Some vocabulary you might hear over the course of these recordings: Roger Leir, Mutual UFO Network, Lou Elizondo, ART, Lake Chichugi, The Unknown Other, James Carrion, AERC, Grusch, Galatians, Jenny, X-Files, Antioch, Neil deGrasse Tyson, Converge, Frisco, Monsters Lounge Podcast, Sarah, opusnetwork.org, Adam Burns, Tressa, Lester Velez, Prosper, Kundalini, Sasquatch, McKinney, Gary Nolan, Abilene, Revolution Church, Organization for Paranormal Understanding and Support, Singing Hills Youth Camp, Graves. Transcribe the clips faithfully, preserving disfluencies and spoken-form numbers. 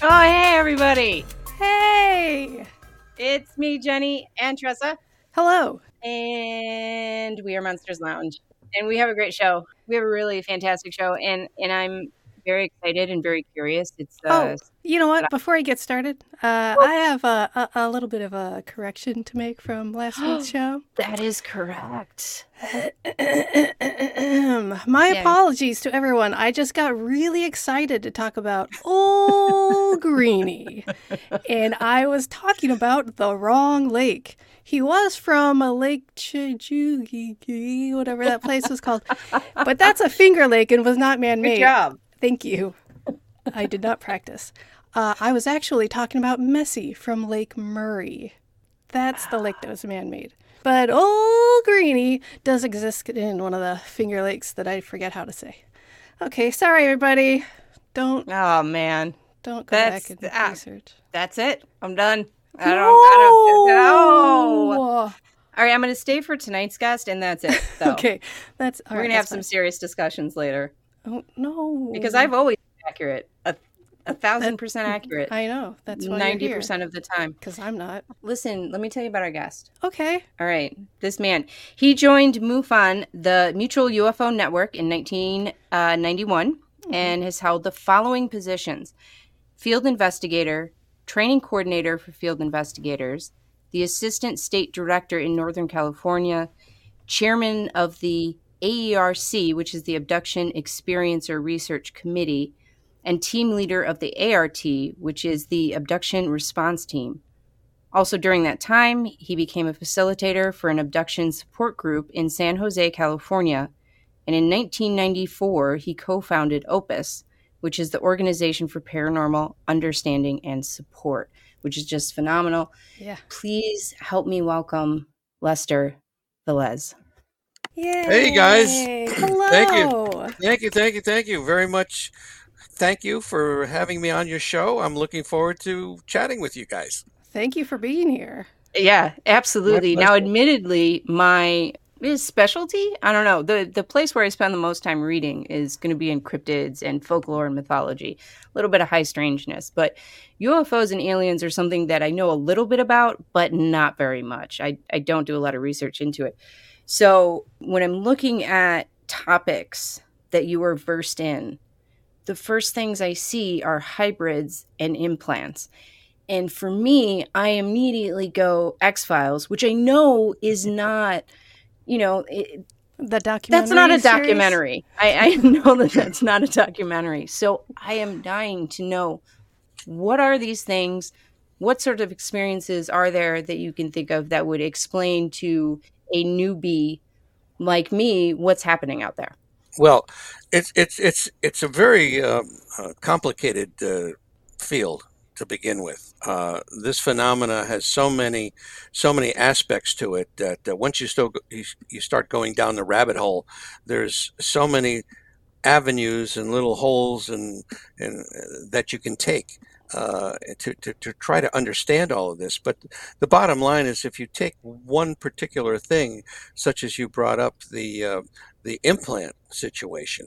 Oh, hey, everybody. Hey. It's me, Jenny, and Tressa. Hello. And we are Monsters Lounge. And we have a great show. We have a really fantastic show. And, and I'm very excited and very curious. It's uh, oh, you know what? Before I get started, uh, oh. I have a, a, a little bit of a correction to make from last week's show. That is correct. My yeah. apologies to everyone. I just got really excited to talk about old Greenie. And I was talking about the wrong lake. He was from a Lake Chichugi, whatever that place was called. But that's a finger lake and was not man-made. Good job. Thank you. I did not practice. Uh, I was actually talking about Messi from Lake Murray. That's the lake that was man-made. But old Greenie does exist in one of the finger lakes that I forget how to say. Okay, sorry, everybody. Don't. Oh, man. Don't go that's, back and uh, research. That's it. I'm done. I don't, no. I don't, no. All right, I'm going to stay for tonight's guest, and that's it. So. Okay, that's all. We're right, going to have fine. some serious discussions later. Oh no! Because I've always been accurate, a, a thousand that, percent accurate. I know that's ninety percent of the time. Because I'm not. Listen, let me tell you about our guest. Okay. All right, this man. He joined MUFON, the Mutual U F O Network, in nineteen ninety-one, mm-hmm. and has held the following positions: field investigator. Training coordinator for field investigators, the assistant state director in Northern California, chairman of the A E R C, which is the Abduction Experiencer Research Committee, and team leader of the A R T, which is the Abduction Response Team. Also during that time, he became a facilitator for an abduction support group in San Jose, California, and in nineteen ninety-four, he co-founded OPUS, which is the Organization for Paranormal Understanding and Support, which is just phenomenal. Yeah. Please help me welcome Lester Velez. Yay. Hey, guys. Hello. Thank you. Thank you. Thank you. Thank you very much. Thank you for having me on your show. I'm looking forward to chatting with you guys. Thank you for being here. Yeah, absolutely. Now, admittedly, my... Is specialty? I don't know. The the place where I spend the most time reading is going to be in cryptids and folklore and mythology. A little bit of high strangeness. But U F Os and aliens are something that I know a little bit about, but not very much. I, I don't do a lot of research into it. So when I'm looking at topics that you are versed in, the first things I see are hybrids and implants. And for me, I immediately go X-Files, which I know is not... You know, it, the documentary. That's not a series? documentary. I, I know that that's not a documentary. So I am dying to know, what are these things? What sort of experiences are there that you can think of that would explain to a newbie like me what's happening out there? Well, it's it's it's it's a very um, uh, complicated uh, field to begin with. Uh, this phenomena has so many, so many aspects to it that uh, once you still go, you, you start going down the rabbit hole, there's so many avenues and little holes and and uh, that you can take uh, to, to to try to understand all of this. But the bottom line is, if you take one particular thing, such as you brought up the uh, the implant situation.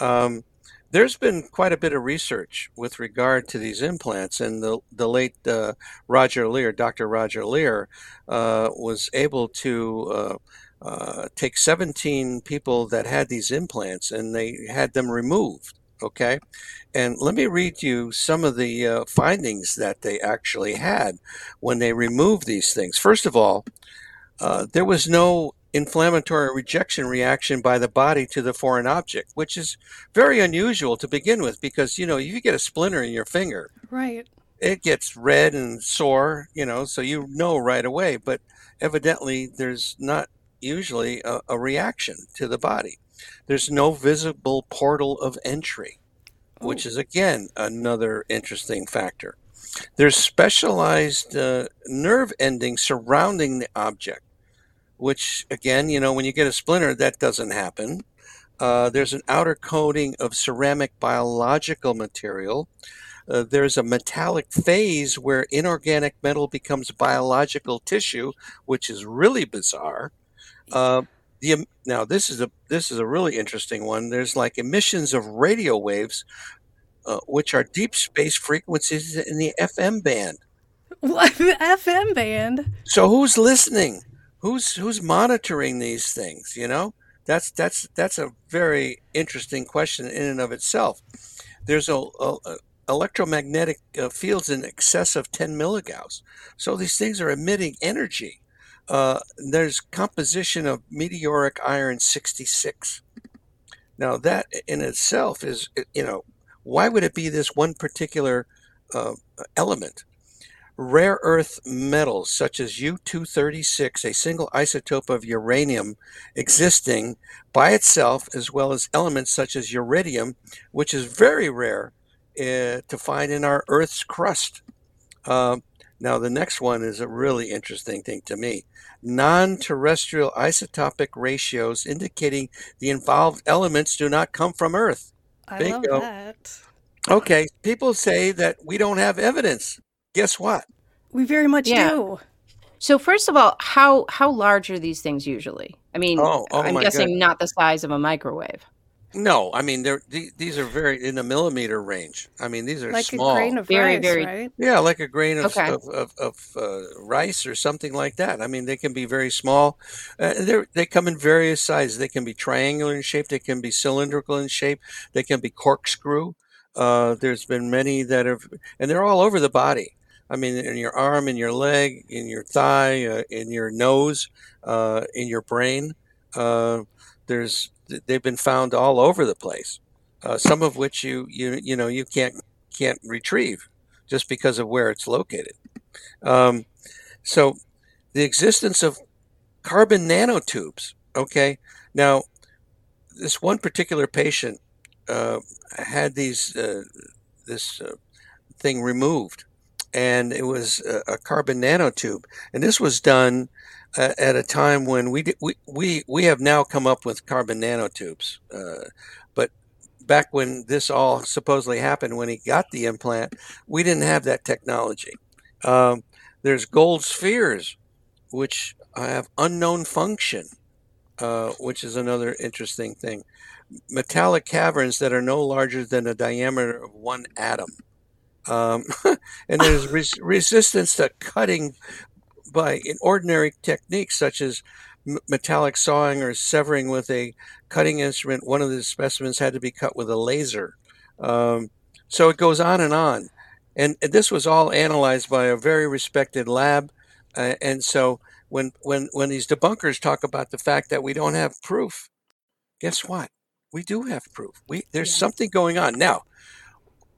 Um, There's been quite a bit of research with regard to these implants, and the the late uh, Roger Leir, Doctor Roger Leir, uh, was able to uh, uh, take seventeen people that had these implants, and they had them removed. Okay, and let me read you some of the uh, findings that they actually had when they removed these things. First of all, uh, there was no inflammatory rejection reaction by the body to the foreign object, which is very unusual to begin with, because, you know, you get a splinter in your finger, right? It gets red and sore, you know, so you know right away, but evidently there's not usually a, a reaction to the body. There's no visible portal of entry, oh. which is, again, another interesting factor. There's specialized uh, nerve endings surrounding the object, which, again, you know, when you get a splinter, that doesn't happen. Uh, there's an outer coating of ceramic biological material. Uh, there's a metallic phase where inorganic metal becomes biological tissue, which is really bizarre. Uh, the, now, this is a this is a really interesting one. There's like emissions of radio waves uh, which are deep space frequencies in the F M band. What? The F M band? So who's listening? Who's who's monitoring these things, you know? That's that's that's a very interesting question in and of itself. There's a, a, a electromagnetic uh, fields in excess of ten milligauss. So these things are emitting energy. Uh, there's composition of meteoric iron sixty-six. Now that in itself is, you know, why would it be this one particular uh, element? Rare earth metals such as U two thirty-six, a single isotope of uranium existing by itself, as well as elements such as uridium, which is very rare uh, to find in our Earth's crust. Uh, now, the next one is a really interesting thing to me. Non-terrestrial isotopic ratios indicating the involved elements do not come from Earth. I Bingo. Love that. Okay, people say that we don't have evidence. Guess what? We very much yeah. do. So first of all, how how large are these things usually? I mean, oh, oh I'm guessing God. Not the size of a microwave. No, I mean, they're th- these are very in the millimeter range. I mean, these are like small. Like a grain of very, rice, very, right? Yeah, like a grain of okay. of, of, of uh, rice or something like that. I mean, they can be very small. Uh, they they come in various sizes. They can be triangular in shape. They can be cylindrical in shape. They can be corkscrew. Uh, there's been many that have, and they're all over the body. I mean, in your arm, in your leg, in your thigh, uh, in your nose, uh, in your brain. Uh, there's they've been found all over the place. Uh, some of which you you you know you can't can't retrieve just because of where it's located. Um, so, the existence of carbon nanotubes. Okay, now this one particular patient uh, had these uh, this uh, thing removed. And it was a carbon nanotube. And this was done uh, at a time when we, did, we we we have now come up with carbon nanotubes. Uh, but back when this all supposedly happened, when he got the implant, we didn't have that technology. Um, there's gold spheres, which have unknown function, uh, which is another interesting thing. Metallic caverns that are no larger than the diameter of one atom. Um, and there's res- resistance to cutting by in ordinary techniques such as m- metallic sawing or severing with a cutting instrument. One of the specimens had to be cut with a laser. Um, so it goes on and on. And, and this was all analyzed by a very respected lab. Uh, and so when, when, when these debunkers talk about the fact that we don't have proof, guess what? We do have proof. We, there's yeah. something going on now.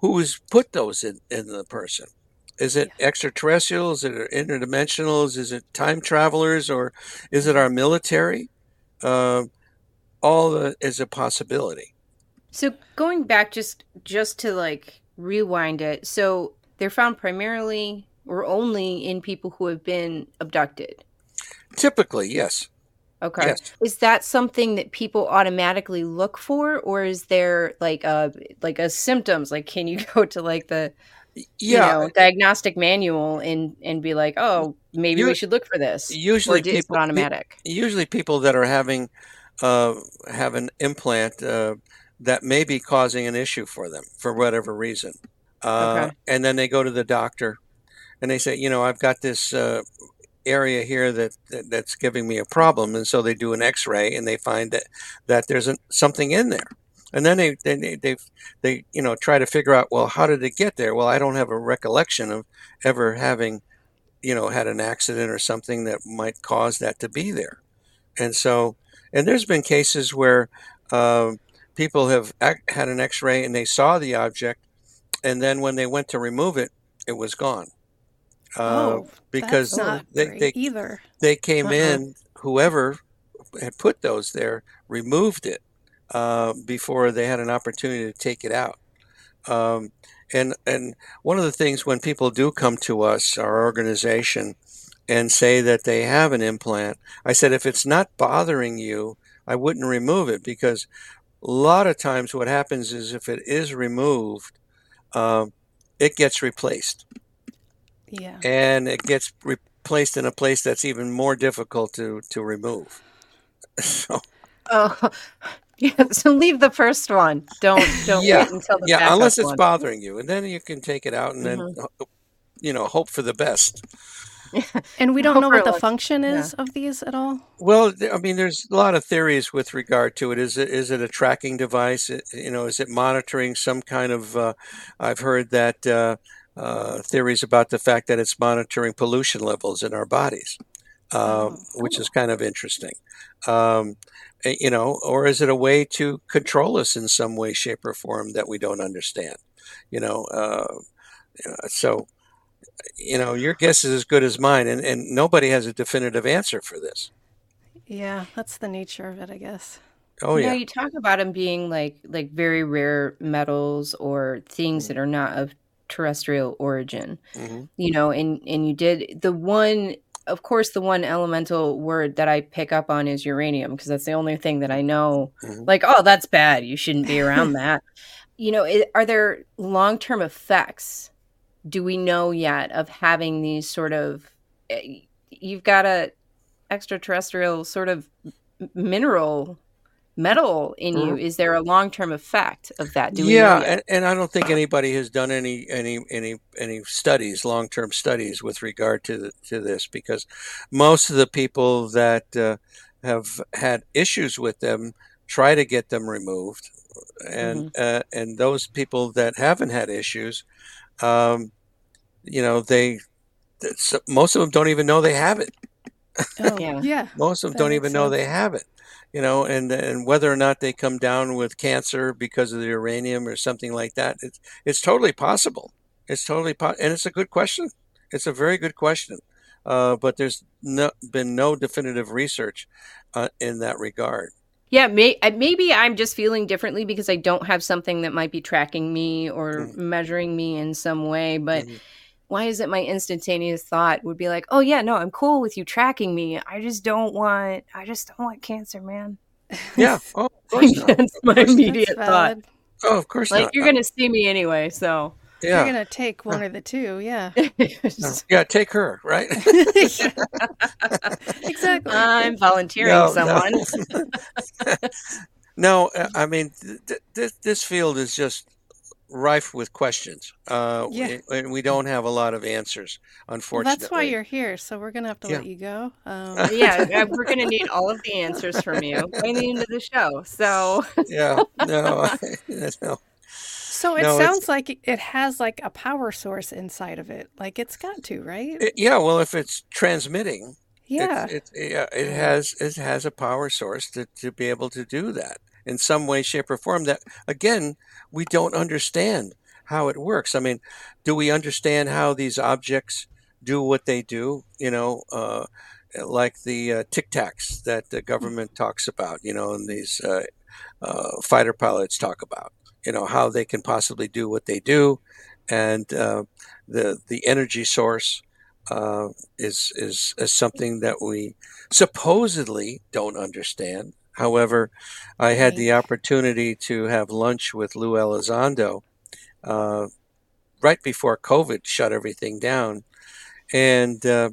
Who has put those in, in the person? Is it yeah. extraterrestrials? Is it interdimensionals? Is it time travelers? Or is it our military? Uh, all the, is a possibility. So going back just just to like rewind it. So they're found primarily or only in people who have been abducted? Typically, yes. Okay. Yes. Is that something that people automatically look for, or is there like a like a symptoms? Like, can you go to like the yeah you know, diagnostic manual and, and be like, oh, maybe you, we should look for this? Usually, or people, it's automatic. Usually, people that are having uh, have an implant uh, that may be causing an issue for them for whatever reason, uh, okay. and then they go to the doctor, and they say, you know, I've got this. Uh, area here that, that that's giving me a problem, and so they do an X-ray and they find that that there's an, something in there, and then they they, they they they you know try to figure out, well, how did it get there? Well, I don't have a recollection of ever having you know had an accident or something that might cause that to be there. And so and there's been cases where uh, people have ac- had an X-ray and they saw the object, and then when they went to remove it, it was gone. Uh, oh, because that's not they, great they, either. They came uh-huh. in, whoever had put those there, removed it uh, before they had an opportunity to take it out. Um, and and one of the things when people do come to us, our organization, and say that they have an implant, I said, if it's not bothering you, I wouldn't remove it, because a lot of times what happens is if it is removed, uh, it gets replaced. Yeah. And it gets replaced in a place that's even more difficult to, to remove. So, oh, Yeah, so leave the first one. Don't don't yeah. wait until the yeah, backup unless it's one. bothering you, and then you can take it out and mm-hmm. then you know hope for the best. And we don't know what the function is yeah. of these at all? Well, I mean, there's a lot of theories with regard to it. Is it is it a tracking device? You know, is it monitoring some kind of? Uh, I've heard that uh, uh, theories about the fact that it's monitoring pollution levels in our bodies, uh, oh. which is kind of interesting. Um, you know, or is it a way to control us in some way, shape, or form that we don't understand? You know, uh, so. You know, your guess is as good as mine, and, and nobody has a definitive answer for this. Yeah, that's the nature of it, I guess. Oh, you yeah. know, you talk about them being like like very rare metals or things mm-hmm. that are not of terrestrial origin, mm-hmm. you know, and, and you did the one, of course, the one elemental word that I pick up on is uranium, because that's the only thing that I know. Mm-hmm. Like, oh, that's bad. You shouldn't be around that. You know, it, are there long-term effects? Do we know yet of having these sort of, you've got a extraterrestrial sort of mineral metal in you. Is there a long-term effect of that? Do we yeah, know and, and I don't think anybody has done any any any any studies, long-term studies with regard to the, to this, because most of the people that uh, have had issues with them try to get them removed, and mm-hmm. uh, and those people that haven't had issues. Um, you know, they, most of them don't even know they have it. Oh, yeah. yeah. Most of them that don't even sense. know they have it, you know, and, and whether or not they come down with cancer because of the uranium or something like that, it's, it's totally possible. It's totally possible. And it's a good question. It's a very good question. Uh, but there's no, been no definitive research uh, in that regard. Yeah, may, maybe I'm just feeling differently because I don't have something that might be tracking me or mm-hmm. measuring me in some way. But mm-hmm. why is it my instantaneous thought would be like, oh, yeah, no, I'm cool with you tracking me. I just don't want I just don't want cancer, man. Yeah. Oh, of course not. That's my immediate thought. Oh, of course not. Like, you're going to see me anyway, so. Yeah. You're going to take one uh, of the two, yeah. Yeah, take her, right? Exactly. I'm volunteering no, someone. No. No, I mean, th- th- this field is just rife with questions. Uh, yeah. And we don't have a lot of answers, unfortunately. Well, that's why you're here, so we're going to have to yeah. let you go. Um, yeah, we're going to need all of the answers from you by the end of the show, so. Yeah, no, no. So it no, sounds like it has like a power source inside of it. Like it's got to, right? It, yeah. Well, if it's transmitting, yeah, it, it, yeah, it has it has a power source to, to be able to do that in some way, shape, or form. That again, we don't understand how it works. I mean, do we understand how these objects do what they do? You know, uh, like the uh, Tic Tacs that the government talks about. You know, and these uh, uh, fighter pilots talk about. You know, how they can possibly do what they do, and uh, the the energy source uh, is, is is something that we supposedly don't understand. However, I had the opportunity to have lunch with Lou Elizondo uh, right before COVID shut everything down, and uh,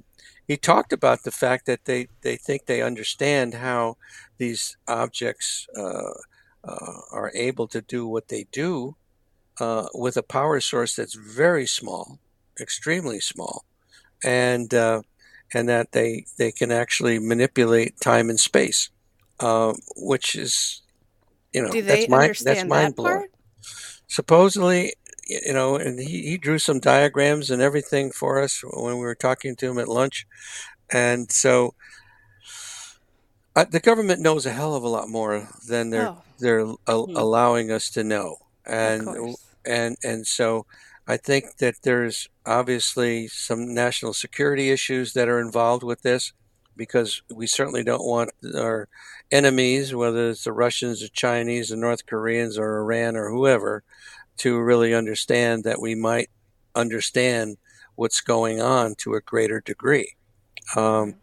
he talked about the fact that they, they think they understand how these objects uh Uh, are able to do what they do uh, with a power source that's very small, extremely small, and uh, and that they they can actually manipulate time and space, uh, which is, you know, that's mind that's mind blowing. Supposedly, you know, and he, he drew some diagrams and everything for us when we were talking to him at lunch, and so. Uh, the government knows a hell of a lot more than they're oh. they're a- allowing us to know, and and and so I think that there's obviously some national security issues that are involved with this, because we certainly don't want our enemies, whether it's the Russians, the Chinese, the North Koreans, or Iran, or whoever, to really understand that we might understand what's going on to a greater degree, um,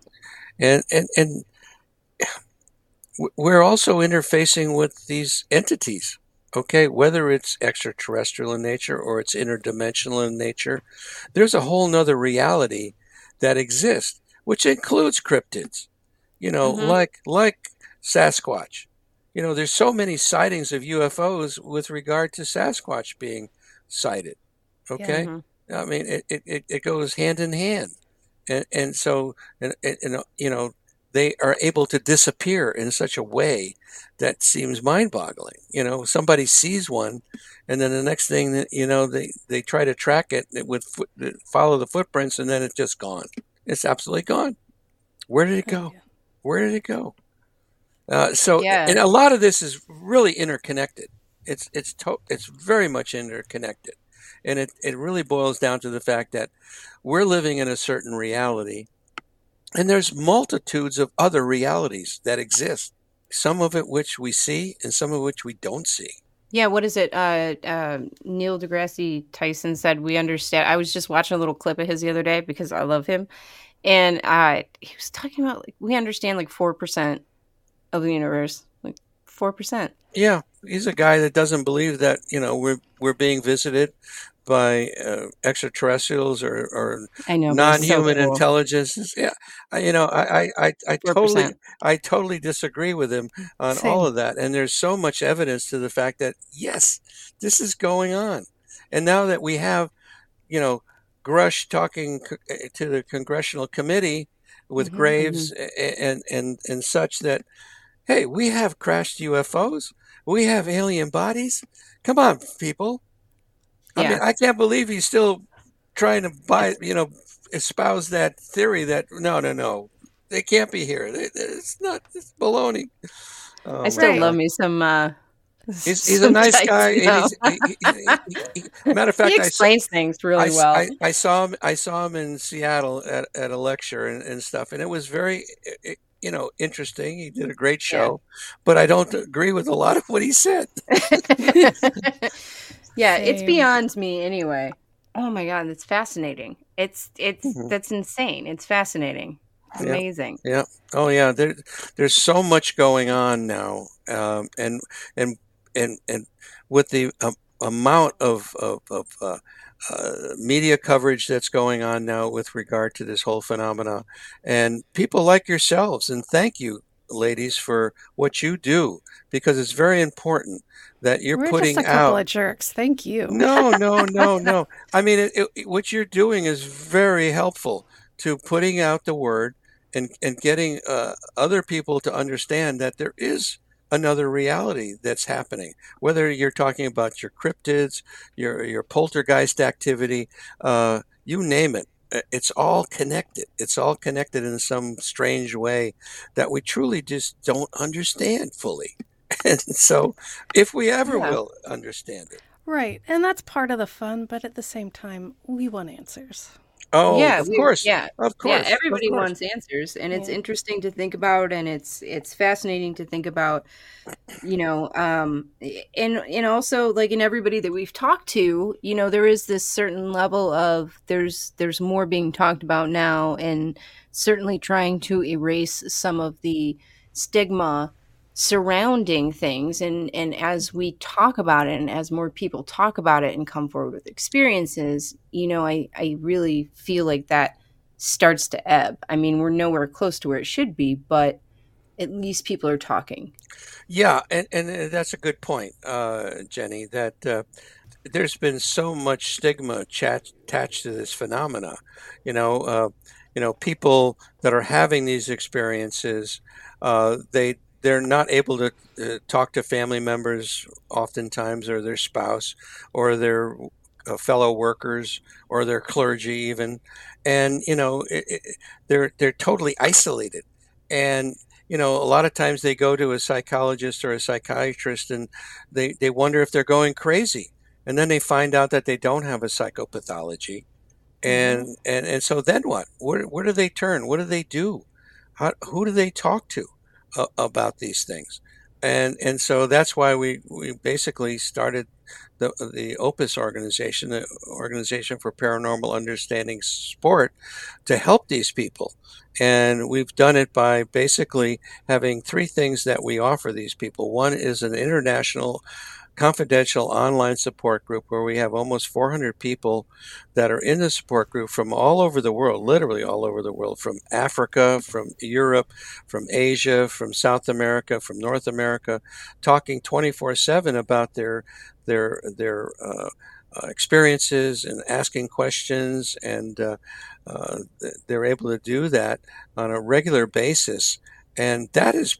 and and and. We're also interfacing with these entities, okay, whether it's extraterrestrial in nature or it's interdimensional in nature. There's a whole nother reality that exists, which includes cryptids, you know, mm-hmm. like like Sasquatch, you know, there's so many sightings of U F Os with regard to Sasquatch being sighted. Okay. Yeah, uh-huh. I mean, it, it, it goes hand in hand. And, and so, and, and, you know, they are able to disappear in such a way that seems mind-boggling. You know, somebody sees one, and then the next thing that, you know, they, they try to track it, it would fo- follow the footprints, and then it's just gone. It's absolutely gone. Where did it go? Where did it go? Uh, so, yeah. And a lot of this is really interconnected. It's it's to- it's very much interconnected, and it, it really boils down to the fact that we're living in a certain reality. And there's multitudes of other realities that exist, some of it which we see and some of which we don't see. Yeah, what is it? Uh, uh, Neil deGrasse Tyson said, we understand. I was just watching a little clip of his the other day because I love him. And uh, he was talking about, like, we understand like four percent of the universe, like four percent. Yeah, he's a guy that doesn't believe that, you know, we're, we're being visited by uh, extraterrestrials or, or I know, non-human so cool. intelligences. Yeah, you know, I I, I totally I totally disagree with him on Same. all of that. And there's so much evidence to the fact that yes, this is going on. And now that we have, you know, Grusch talking co- to the congressional committee with mm-hmm, Graves mm-hmm. and and and such, that hey, we have crashed U F Os, we have alien bodies. Come on, people. I yeah. mean, I can't believe he's still trying to buy, you know, espouse that theory that no, no, no, they can't be here. They, it's not, it's baloney. Oh, I still love God. me some. Uh, he's, he's some a nice guy. He's, he, he, he, he, matter of fact, he explains I saw, things really I, well. I, I saw him. I saw him in Seattle at, at a lecture and, and stuff, and it was very, it, you know, interesting. He did a great show, yeah. but I don't agree with a lot of what he said. Yeah, Same. It's beyond me anyway. Oh my God, that's fascinating. It's it's mm-hmm. that's insane. It's fascinating. It's yeah. amazing. Yeah. Oh yeah. There there's so much going on now, um, and and and and with the um, amount of of, of uh, uh, media coverage that's going on now with regard to this whole phenomena, and people like yourselves, and thank you, ladies, for what you do, because it's very important that you're We're putting just a out. Couple of jerks. Thank you. No, no, no, no. I mean, it, it, what you're doing is very helpful to putting out the word and and getting uh, other people to understand that there is another reality that's happening. Whether you're talking about your cryptids, your your poltergeist activity, uh, you name it. It's all connected. It's all connected in some strange way that we truly just don't understand fully. And so if we ever yeah. will understand it. Right. And that's part of the fun. But at the same time, we want answers. Oh, yeah, of we, course. Yeah, of course. Yeah, everybody course. wants answers. And yeah. it's interesting to think about. And it's it's fascinating to think about, you know, um, and, and also like in everybody that we've talked to, you know, there is this certain level of there's there's more being talked about now, and certainly trying to erase some of the stigma surrounding things, and and as we talk about it, and as more people talk about it and come forward with experiences, you know, I I really feel like that starts to ebb. I mean, we're nowhere close to where it should be, but at least people are talking. Yeah, and and that's a good point, uh, Jenny. That uh, there's been so much stigma chat, attached to this phenomena. You know, uh, you know, people that are having these experiences, uh, they. They're not able to uh, talk to family members oftentimes, or their spouse, or their uh, fellow workers, or their clergy even. And, you know, it, it, they're they're totally isolated. And, you know, a lot of times they go to a psychologist or a psychiatrist, and they, they wonder if they're going crazy. And then they find out that they don't have a psychopathology. And, mm-hmm. and, and so then what? Where, where do they turn? What do they do? How, who do they talk to about these things? And and so that's why we, we basically started the the Opus organization, the Organization for Paranormal Understanding Support, to help these people. And we've done it by basically having three things that we offer these people. One is an international confidential online support group where we have almost four hundred people that are in the support group from all over the world, literally all over the world, from Africa, from Europe, from Asia, from South America, from North America, talking twenty-four seven about their their their uh, uh, experiences and asking questions. And uh, uh, they're able to do that on a regular basis. And that is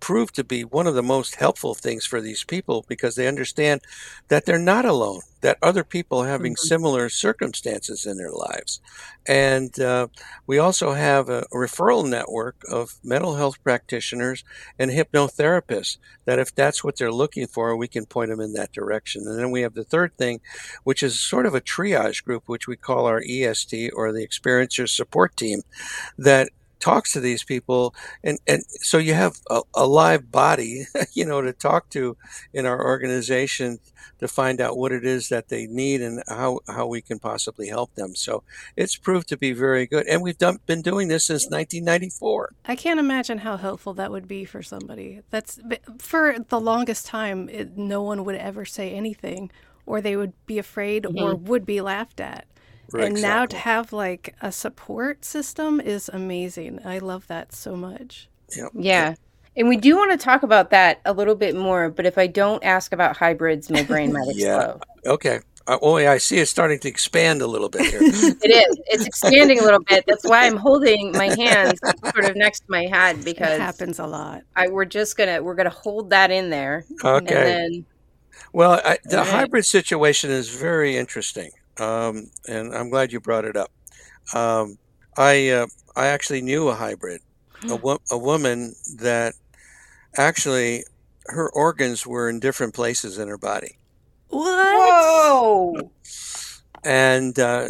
proved to be one of the most helpful things for these people, because they understand that they're not alone, that other people are having mm-hmm. similar circumstances in their lives. And uh, we also have a referral network of mental health practitioners and hypnotherapists that if that's what they're looking for, we can point them in that direction. And then we have the third thing, which is sort of a triage group, which we call our E S T, or the Experiencer Support Team, that talks to these people. And, and so you have a, a live body, you know, to talk to in our organization to find out what it is that they need and how, how we can possibly help them. So it's proved to be very good. And we've done, been doing this since nineteen ninety-four. I can't imagine how helpful that would be for somebody. That's for the longest time, it, no one would ever say anything, or they would be afraid mm-hmm. or would be laughed at. Right, and exactly. Now to have like a support system is amazing. I love that so much. Yep. Yeah. And we do want to talk about that a little bit more, but if I don't ask about hybrids, my brain might explode. Yeah. Okay. Uh, well, yeah, I see it's starting to expand a little bit here. It is. It's expanding a little bit. That's why I'm holding my hands sort of next to my head, because it happens a lot. I, we're just going to, we're going to hold that in there. Okay. And then, well, I, the right. hybrid situation is very interesting. Um, and I'm glad you brought it up. Um, I uh, I actually knew a hybrid, a, wo- a woman that actually her organs were in different places in her body. What? Whoa! And uh,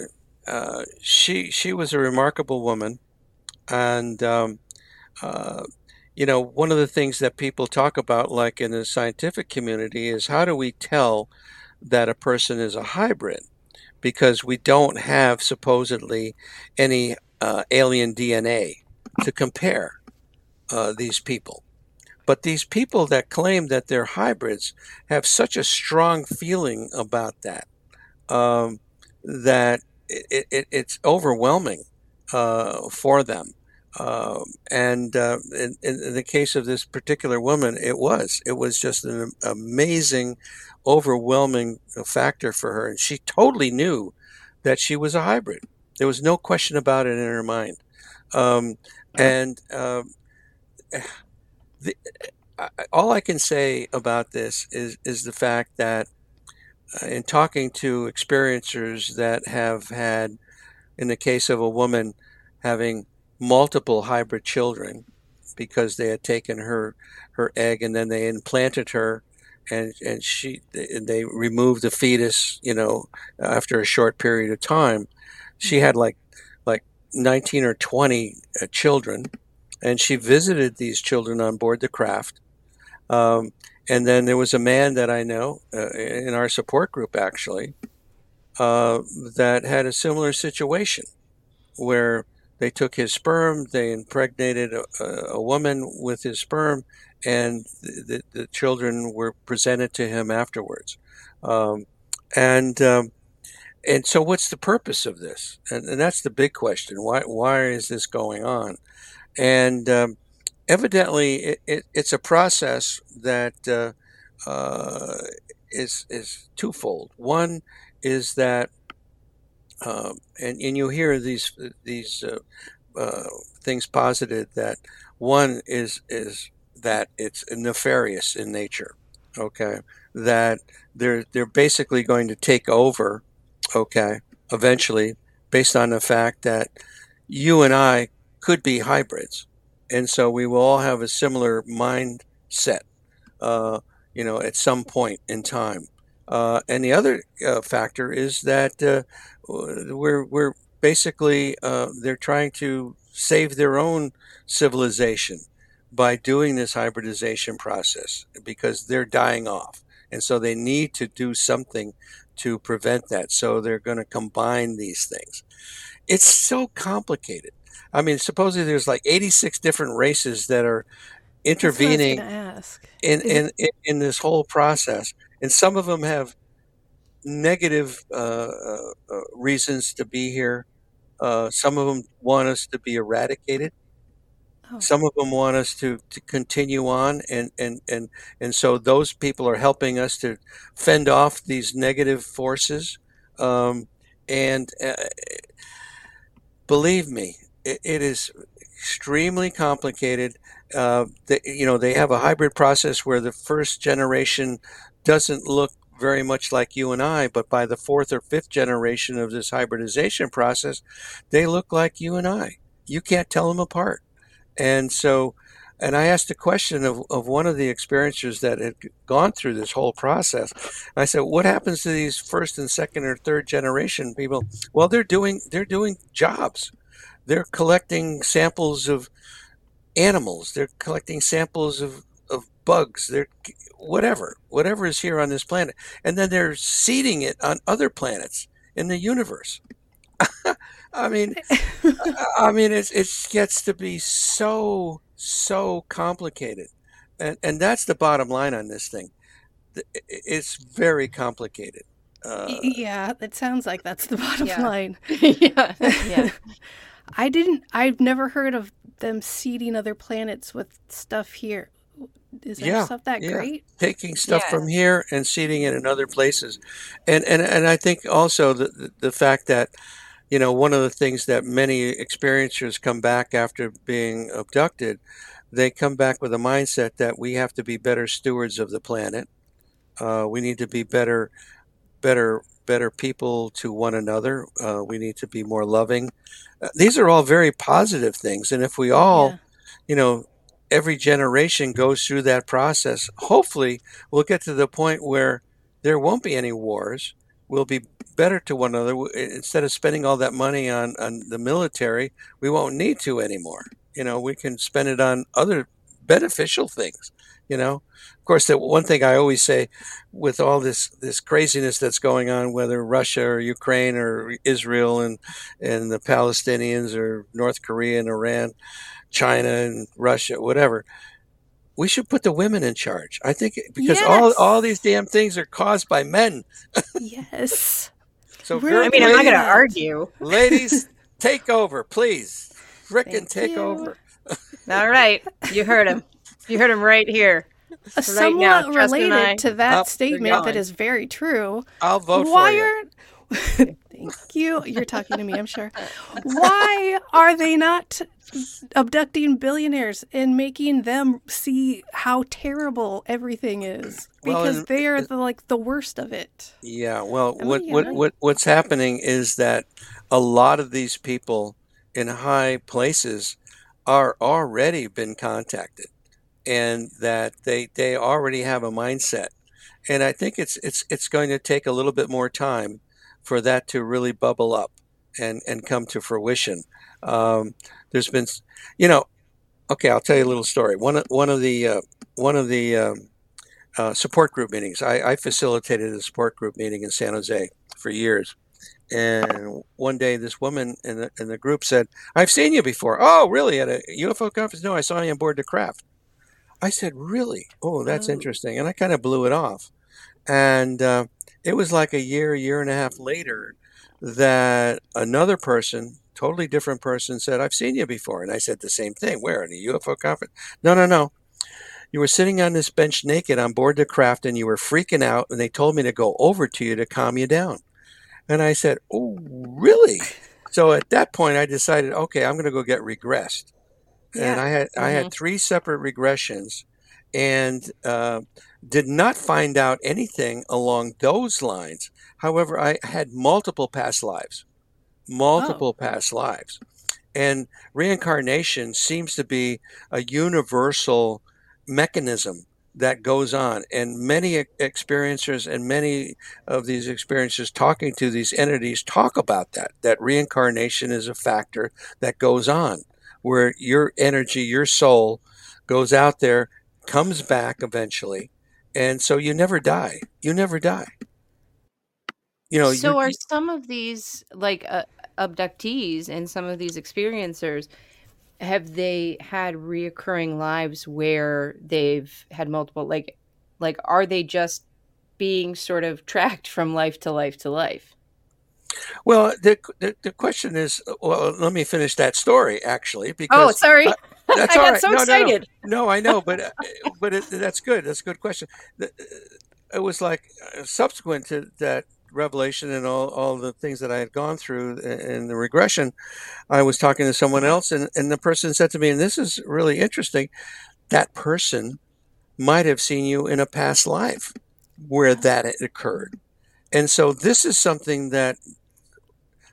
uh, she she was a remarkable woman, and um, uh, you know, one of the things that people talk about, like in the scientific community, is how do we tell that a person is a hybrid? Because we don't have supposedly any uh, alien D N A to compare uh, these people. But these people that claim that they're hybrids have such a strong feeling about that um, that it, it, it's overwhelming uh, for them. Um, and uh, in, in the case of this particular woman, it was. It was just an amazing, overwhelming factor for her. And she totally knew that she was a hybrid. There was no question about it in her mind. Um, and um, the, I, all I can say about this is, is the fact that uh, in talking to experiencers that have had, in the case of a woman having multiple hybrid children, because they had taken her her egg and then they implanted her, and and she they removed the fetus, you know, after a short period of time. She had like like nineteen or twenty uh, children, and she visited these children on board the craft. Um, and then there was a man that I know uh, in our support group actually uh, that had a similar situation where they took his sperm, they impregnated a, a woman with his sperm, and the, the children were presented to him afterwards. Um, and um, and so what's the purpose of this? And, and that's the big question. Why why is this going on? And um, evidently it, it, it's a process that uh, uh, is, is twofold. One is that Um, and, and you hear these these uh, uh, things posited that one is is that it's nefarious in nature, okay? That they're they're basically going to take over, okay? Eventually, based on the fact that you and I could be hybrids, and so we will all have a similar mindset, uh, you know, at some point in time. Uh, and the other uh, factor is that uh, we're we're basically uh, they're trying to save their own civilization by doing this hybridization process, because they're dying off, and so they need to do something to prevent that. So they're going to combine these things. It's so complicated. I mean, supposedly there's like eighty-six different races that are intervening in in, in in this whole process. and some of them have negative uh, uh, reasons to be here. Uh, some of them want us to be eradicated. Oh. Some of them want us to, to continue on, and, and, and, and so those people are helping us to fend off these negative forces. Um, and uh, believe me, it, it is extremely complicated. Uh, they, you know, they have a hybrid process where the first generation doesn't look very much like you and I, but by the fourth or fifth generation of this hybridization process, they look like you and I. You can't tell them apart. And so, and I asked a question of, of one of the experiencers that had gone through this whole process. And I said, what happens to these first and second or third generation people? Well, they're doing, they're doing jobs. They're collecting samples of animals. They're collecting samples of, of bugs. They're whatever, whatever is here on this planet. And then they're seeding it on other planets in the universe. I mean, I mean, it's, it gets to be so, so complicated. And and that's the bottom line on this thing. It's very complicated. Uh, yeah, it sounds like that's the bottom yeah. line. yeah. yeah. I didn't, I've never heard of them seeding other planets with stuff here. Is that yeah, stuff that yeah. great? Taking stuff yeah. from here and seeding it in other places. And, and, and I think also the, the, the fact that, you know, one of the things that many experiencers come back after being abducted, they come back with a mindset that we have to be better stewards of the planet. Uh, we need to be better, better, better people to one another. Uh, we need to be more loving. Uh, these are all very positive things. And if we all, yeah. you know, every generation goes through that process, hopefully we'll get to the point where there won't be any wars. We'll be better to one another. Instead of spending all that money on, on the military, we won't need to anymore. You know, we can spend it on other beneficial things, you know. Of course, the one thing I always say with all this, this craziness that's going on, whether Russia or Ukraine or Israel and, and the Palestinians or North Korea and Iran, China and Russia, whatever, we should put the women in charge. I think because yes. all all these damn things are caused by men. Yes. So really? Girl, I mean, ladies, I'm not going to argue. Ladies, take over, please. Frickin' take you. over. All right, you heard him. You heard him right here. Right Somewhat now, related to that I'll statement that is very true. I'll vote Why for you. Are... Thank you. You're talking to me, I'm sure. Why are they not abducting billionaires and making them see how terrible everything is? Because well, they're the, like the worst of it. Yeah. Well, oh, what, yeah. what what what's happening is that a lot of these people in high places are already been contacted, and that they they already have a mindset. And I think it's it's it's going to take a little bit more time for that to really bubble up and, and come to fruition. Um, there's been, you know, okay, I'll tell you a little story. One of, one of the, uh, one of the um, uh, support group meetings, I, I facilitated a support group meeting in San Jose for years. And one day this woman in the, in the group said, I've seen you before. Oh, really? At a U F O conference? No, I saw you on board the craft. I said, really? Oh, that's oh. interesting. And I kind of blew it off. And, uh, it was like a year, year and a half later that another person, totally different person, said, I've seen you before. And I said the same thing. Where? In a U F O conference? No, no, no. You were sitting on this bench naked on board the craft and you were freaking out. And they told me to go over to you to calm you down. And I said, oh, really? So at that point, I decided, okay, I'm going to go get regressed. Yeah. And I had mm-hmm. I had three separate regressions. And uh, did not find out anything along those lines. However, I had multiple past lives, multiple oh. past lives. And reincarnation seems to be a universal mechanism that goes on. And many experiencers and many of these experiencers talking to these entities talk about that, that reincarnation is a factor that goes on, where your energy, your soul goes out there, comes back eventually, and so you never die. You never die. You know. So are some of these like uh, abductees and some of these experiencers, have they had reoccurring lives where they've had multiple? Like, like are they just being sort of tracked from life to life to life? Well, the the, the question is, well, let me finish that story, actually. Because, oh, sorry. Uh, that's I all got right. so no, excited. No, no. no, I know, but uh, but it, that's good. That's a good question. The, it was like uh, subsequent to that revelation and all, all the things that I had gone through in the regression, I was talking to someone else, and, and the person said to me, and this is really interesting, that person might have seen you in a past life where that occurred. And so this is something that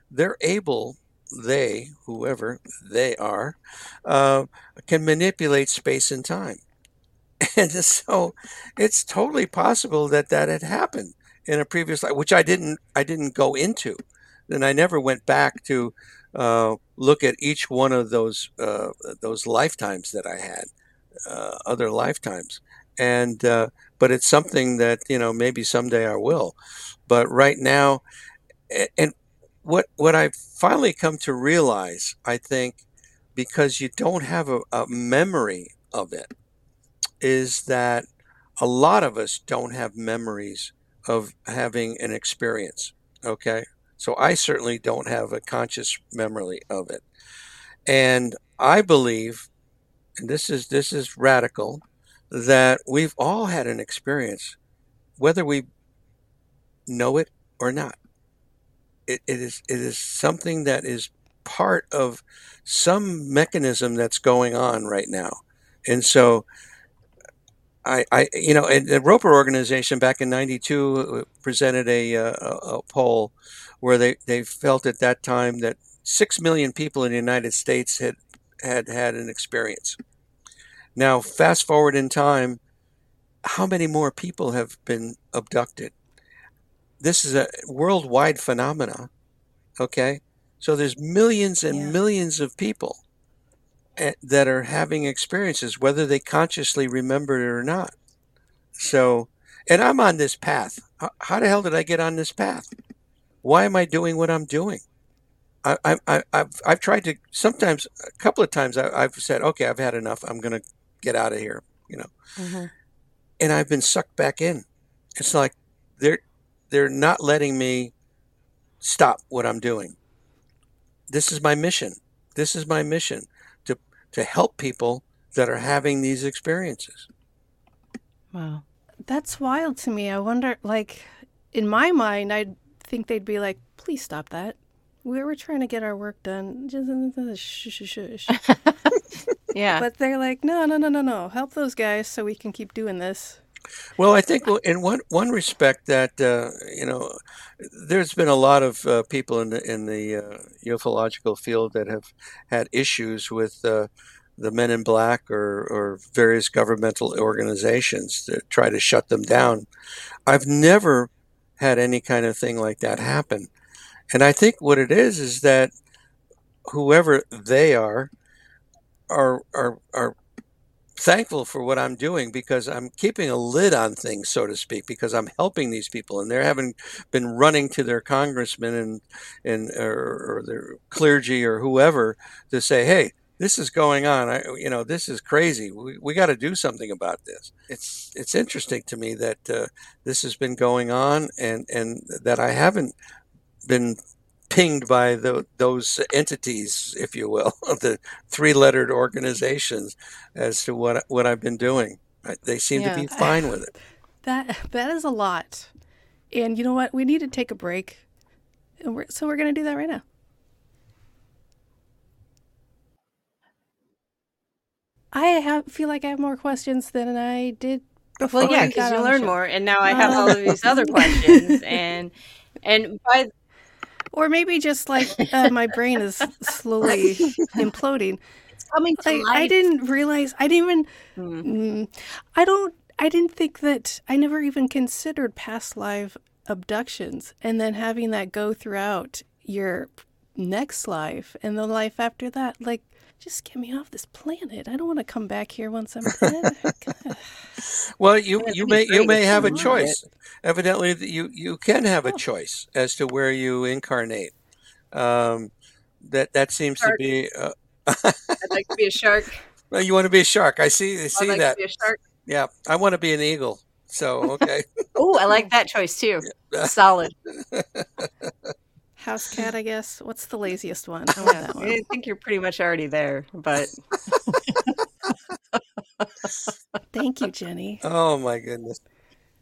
they're able, they, whoever they are, uh, can manipulate space and time. And so it's totally possible that that had happened in a previous life, which I didn't, I didn't go into. And I never went back to uh, look at each one of those, uh, those lifetimes that I had, uh, other lifetimes. And, uh, but it's something that, you know, maybe someday I will, but right now, and what, what I've finally come to realize, I think, because you don't have a, a memory of it, is that a lot of us don't have memories of having an experience. Okay. So I certainly don't have a conscious memory of it. And I believe, and this is, this is radical, that we've all had an experience, whether we know it or not. It, it is, it is something that is part of some mechanism that's going on right now. And so I, I, you know, and the Roper organization back in ninety-two presented a, a, a poll where they, they felt at that time that six million people in the United States had, had had an experience. Now, fast forward in time, how many more people have been abducted? This is a worldwide phenomena. Okay. So there's millions and yeah. millions of people that are having experiences, whether they consciously remember it or not. So, and I'm on this path. How the hell did I get on this path? Why am I doing what I'm doing? I, I, I, I've, I've tried to sometimes, a couple of times I, I've said, okay, I've had enough. I'm going to get out of here, you know, mm-hmm. and I've been sucked back in. It's like, they're, they're not letting me stop what I'm doing. This is my mission. This is my mission. To help people that are having these experiences. Wow. That's wild to me. I wonder, like, in my mind, I think they'd be like, please stop that. We were trying to get our work done. Yeah. But they're like, no, no, no, no, no. Help those guys so we can keep doing this. Well, I think in one, one respect that, uh, you know, there's been a lot of uh, people in the, in the uh, ufological field that have had issues with uh, the men in black or, or various governmental organizations that try to shut them down. I've never had any kind of thing like that happen. And I think what it is, is that whoever they are, are, are, are, thankful for what I'm doing, because I'm keeping a lid on things, so to speak, because I'm helping these people, and they haven't been running to their congressmen and and or, or their clergy or whoever to say, hey, this is going on. I, you know, this is crazy. We, we got to do something about this. It's it's interesting to me that uh, this has been going on, and and that I haven't been pinged by the, those entities, if you will, the three-lettered organizations, as to what what I've been doing. They seem yeah. to be fine with it. That that is a lot, and you know what? We need to take a break, and we're, so we're going to do that right now. I have, feel like I have more questions than I did before. Well, yeah, because you learn more, and now I have all of these other questions, and and by. Or maybe just like uh, my brain is slowly imploding. It's coming to like, life. I didn't realize. I didn't even. Mm. Mm, I don't. I didn't think that. I never even considered past life abductions, and then having that go throughout your next life and the life after that. Like, just get me off this planet. I don't want to come back here once I'm dead. Well, you you may you may have a choice. Evidently, you you can have a choice as to where you incarnate. Um, that that seems to be. Uh, I'd like to be a shark. Well, you want to be a shark. I see. I see that. I'd like to be a shark. Yeah, I want to be an eagle. So, okay. Oh, I like that choice too. Solid. House cat, I guess. What's the laziest one? I, yeah, that one. I think you're pretty much already there, but. Thank you, Jenny. Oh, my goodness.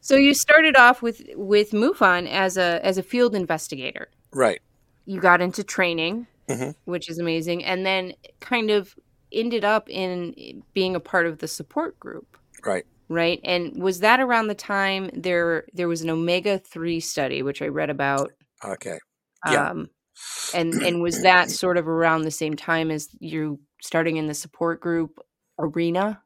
So you started off with, with MUFON as a as a field investigator. Right. You got into training, mm-hmm. which is amazing, and then kind of ended up in being a part of the support group. Right. Right. And was that around the time there there was an omega three study, which I read about? Okay. Yeah. Um, and, and was that sort of around the same time as you starting in the support group arena?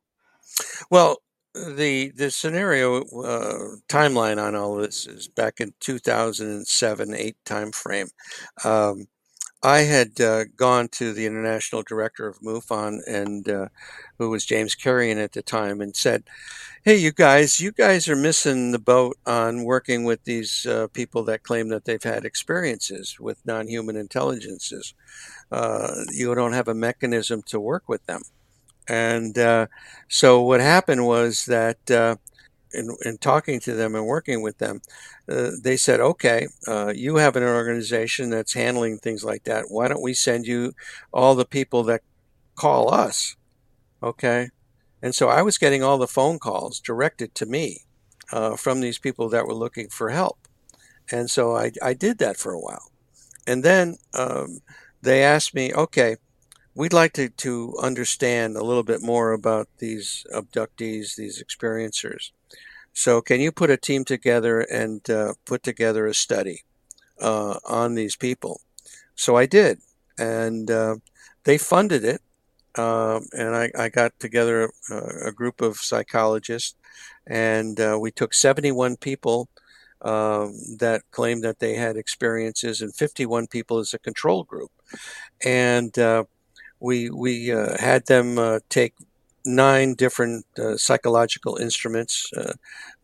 Well, the, the scenario uh, timeline on all of this is back in two thousand seven, eight timeframe. Um, I had uh, gone to the international director of MUFON, and uh, who was James Carrion at the time, and said, hey, you guys, you guys are missing the boat on working with these uh, people that claim that they've had experiences with non-human intelligences. Uh, you don't have a mechanism to work with them. And uh, so what happened was that uh, in, in talking to them and working with them, uh, they said, okay, uh, you have an organization that's handling things like that. Why don't we send you all the people that call us? Okay. And so I was getting all the phone calls directed to me uh, from these people that were looking for help. And so I, I did that for a while. And then um, they asked me, okay, we'd like to, to understand a little bit more about these abductees, these experiencers. So can you put a team together and uh, put together a study uh, on these people? So I did. And uh, they funded it. Um, and I, I got together a, a group of psychologists, and uh, we took seventy-one people um, that claimed that they had experiences, and fifty-one people as a control group. And uh, we we uh, had them uh, take nine different uh, psychological instruments, uh,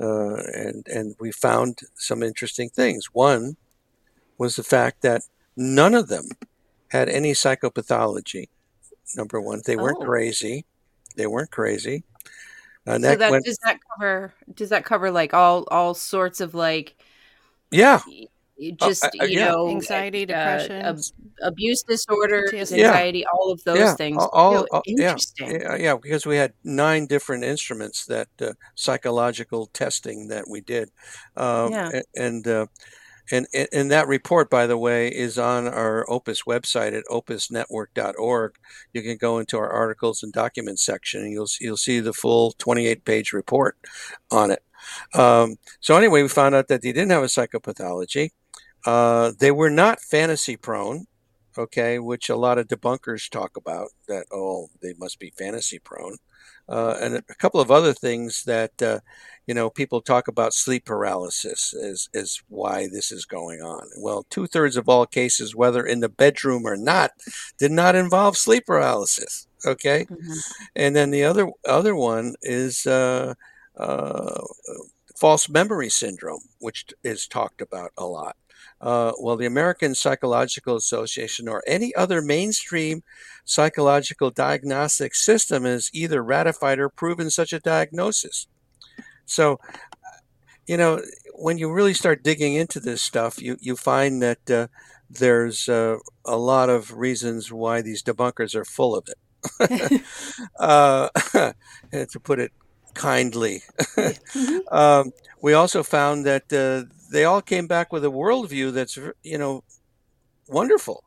uh, and and we found some interesting things. One was the fact that none of them had any psychopathology. Number one, they weren't oh. crazy. They weren't crazy. And so that, that went, does that cover? Does that cover like all all sorts of like? Yeah. Just uh, I, you yeah. know, anxiety, uh, depression, ab- abuse disorders, anxiety, yeah. all of those yeah. things. All, you know, all interesting. Yeah, yeah, because we had nine different instruments that uh, psychological testing that we did, um, yeah. and. Uh, And, and that report, by the way, is on our Opus website at opus network dot org. You can go into our articles and documents section, and you'll you'll see the full twenty-eight page report on it. Um, so anyway, we found out that they didn't have a psychopathology. Uh, they were not fantasy prone, okay, which a lot of debunkers talk about, that, oh, they must be fantasy prone. Uh, and a couple of other things that, uh, you know, people talk about sleep paralysis as, as why this is going on. Well, two-thirds of all cases, whether in the bedroom or not, did not involve sleep paralysis, okay? Mm-hmm. And then the other other one is uh, uh, false memory syndrome, which is talked about a lot. Uh, well, the American Psychological Association or any other mainstream psychological diagnostic system has either ratified or proven such a diagnosis. So, you know, when you really start digging into this stuff, you, you find that uh, there's uh, a lot of reasons why these debunkers are full of it, uh, to put it kindly. Mm-hmm. um, we also found that uh, they all came back with a worldview that's, you know, wonderful,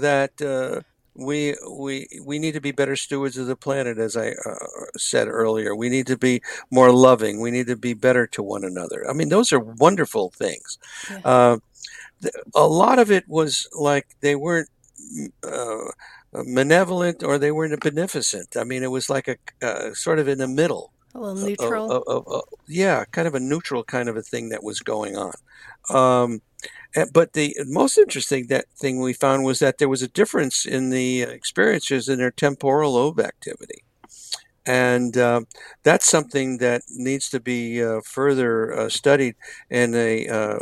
that uh, we we we need to be better stewards of the planet, as I uh, said earlier. We need to be more loving. We need to be better to one another. I mean, those are wonderful things. Yeah. Uh, th- a lot of it was like they weren't uh, malevolent or they weren't beneficent. I mean, it was like a uh, sort of in the middle. A little neutral. Uh, uh, uh, uh, yeah, kind of a neutral kind of a thing that was going on. Um, but the most interesting that thing we found was that there was a difference in the experiences in their temporal lobe activity. And uh, that's something that needs to be uh, further uh, studied. And a, uh,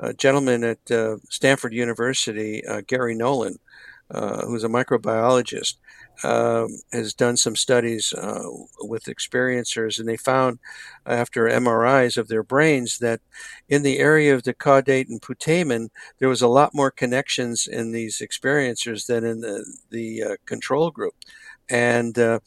a gentleman at uh, Stanford University, uh, Gary Nolan, uh, who's a microbiologist, uh, has done some studies uh, with experiencers, and they found after M R Is of their brains that in the area of the caudate and putamen, there was a lot more connections in these experiencers than in the, the uh, control group. And uh,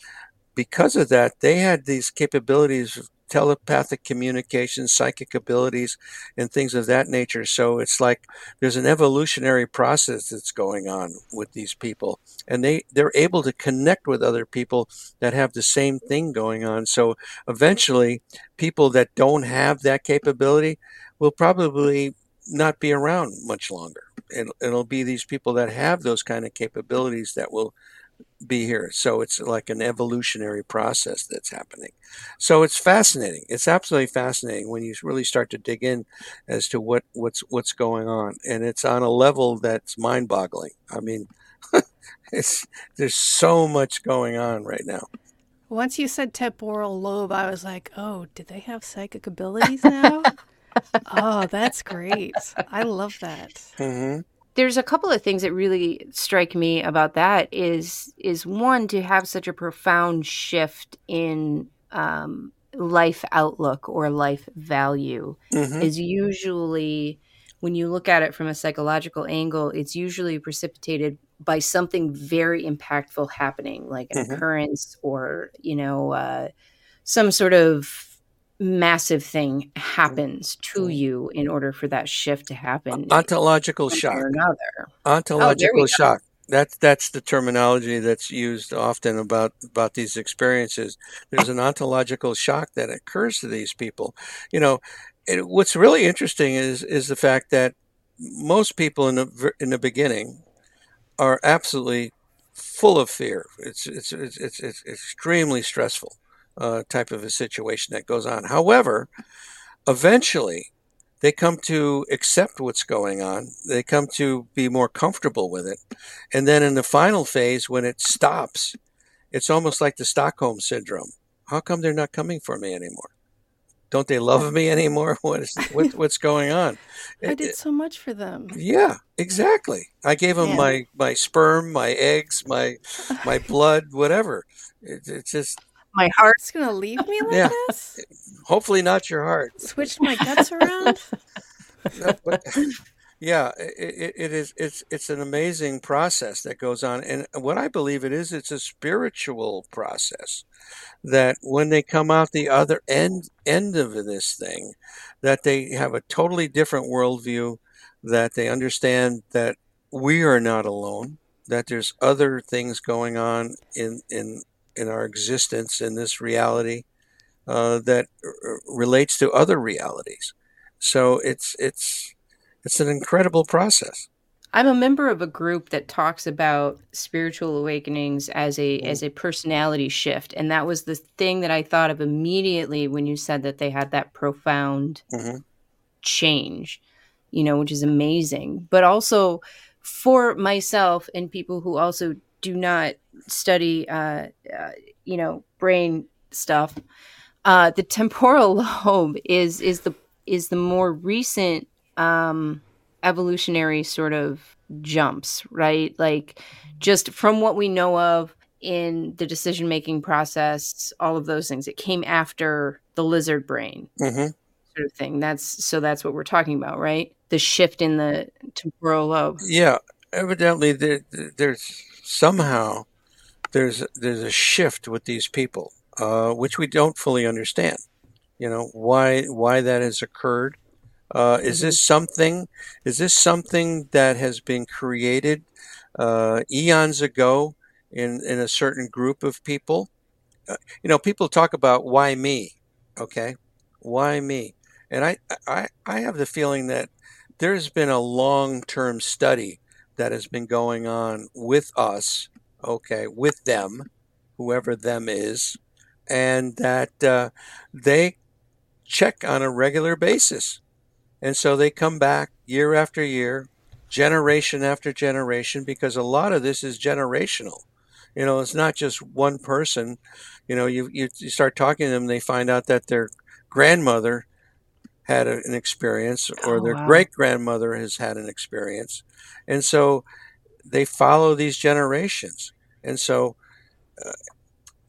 because of that, they had these capabilities of telepathic communication, psychic abilities, and things of that nature. So it's like there's an evolutionary process that's going on with these people. And they, they're able to connect with other people that have the same thing going on. So eventually, people that don't have that capability will probably not be around much longer. It'll, it'll be these people that have those kind of capabilities that will be here. So it's like an evolutionary process that's happening. So it's fascinating. It's absolutely fascinating when you really start to dig in as to what, what's what's going on. And it's on a level that's mind-boggling. I mean, it's there's so much going on right now. Once you said temporal lobe, I was like, oh, did they have psychic abilities now? Oh, that's great. I love that. Mm-hmm. There's a couple of things that really strike me about that is, is one, to have such a profound shift in um, life outlook or life value mm-hmm. is usually, when you look at it from a psychological angle, it's usually precipitated by something very impactful happening, like an mm-hmm. occurrence or, you know, uh, some sort of massive thing happens to you in order for that shift to happen. Ontological shock. Or another. Ontological oh, shock. That's that's the terminology that's used often about, about these experiences. There's an ontological shock that occurs to these people. You know, it, what's really interesting is is the fact that most people in the in the beginning are absolutely full of fear. It's it's it's it's, it's extremely stressful. Uh, type of a situation that goes on. However, eventually they come to accept what's going on. They come to be more comfortable with it. And then in the final phase, when it stops, it's almost like the Stockholm syndrome. How come they're not coming for me anymore? Don't they love me anymore? What is, what, what's going on? I did so much for them. Yeah, exactly. I gave them yeah. my, my sperm, my eggs, my, my blood, whatever. It, it's just... My heart's going to leave me like yeah. this? Hopefully not your heart. Switched my guts around? No, but, yeah, it, it is, it's, it's an amazing process that goes on. And what I believe it is, it's a spiritual process that when they come out the other end, end of this thing, that they have a totally different worldview, that they understand that we are not alone, that there's other things going on in, in, in our existence in this reality uh, that r- relates to other realities. So it's it's it's an incredible process. I'm a member of a group that talks about spiritual awakenings as a mm. as a personality shift, and that was the thing that I thought of immediately when you said that they had that profound mm-hmm. change, you know, which is amazing. But also for myself and people who also do not study, uh, uh, you know, brain stuff. Uh, the temporal lobe is is the is the more recent um, evolutionary sort of jumps, right? Like just from what we know of in the decision-making process, all of those things. It came after the lizard brain mm-hmm. sort of thing. That's so that's what we're talking about, right? The shift in the temporal lobe. Yeah, evidently there, there's somehow. There's there's a shift with these people, uh, which we don't fully understand. You know why why that has occurred. Uh, is this something? Is this something that has been created uh, eons ago in in a certain group of people? Uh, you know, people talk about why me. Okay, why me? And I I, I have the feeling that there's been a long-term study that has been going on with us. Okay, with them, whoever them is, and that uh, they check on a regular basis. And so they come back year after year, generation after generation, because a lot of this is generational. You know, it's not just one person. You know, you, you, you start talking to them, they find out that their grandmother had a, an experience or oh, their wow. great-grandmother has had an experience. And so they follow these generations. And so, uh,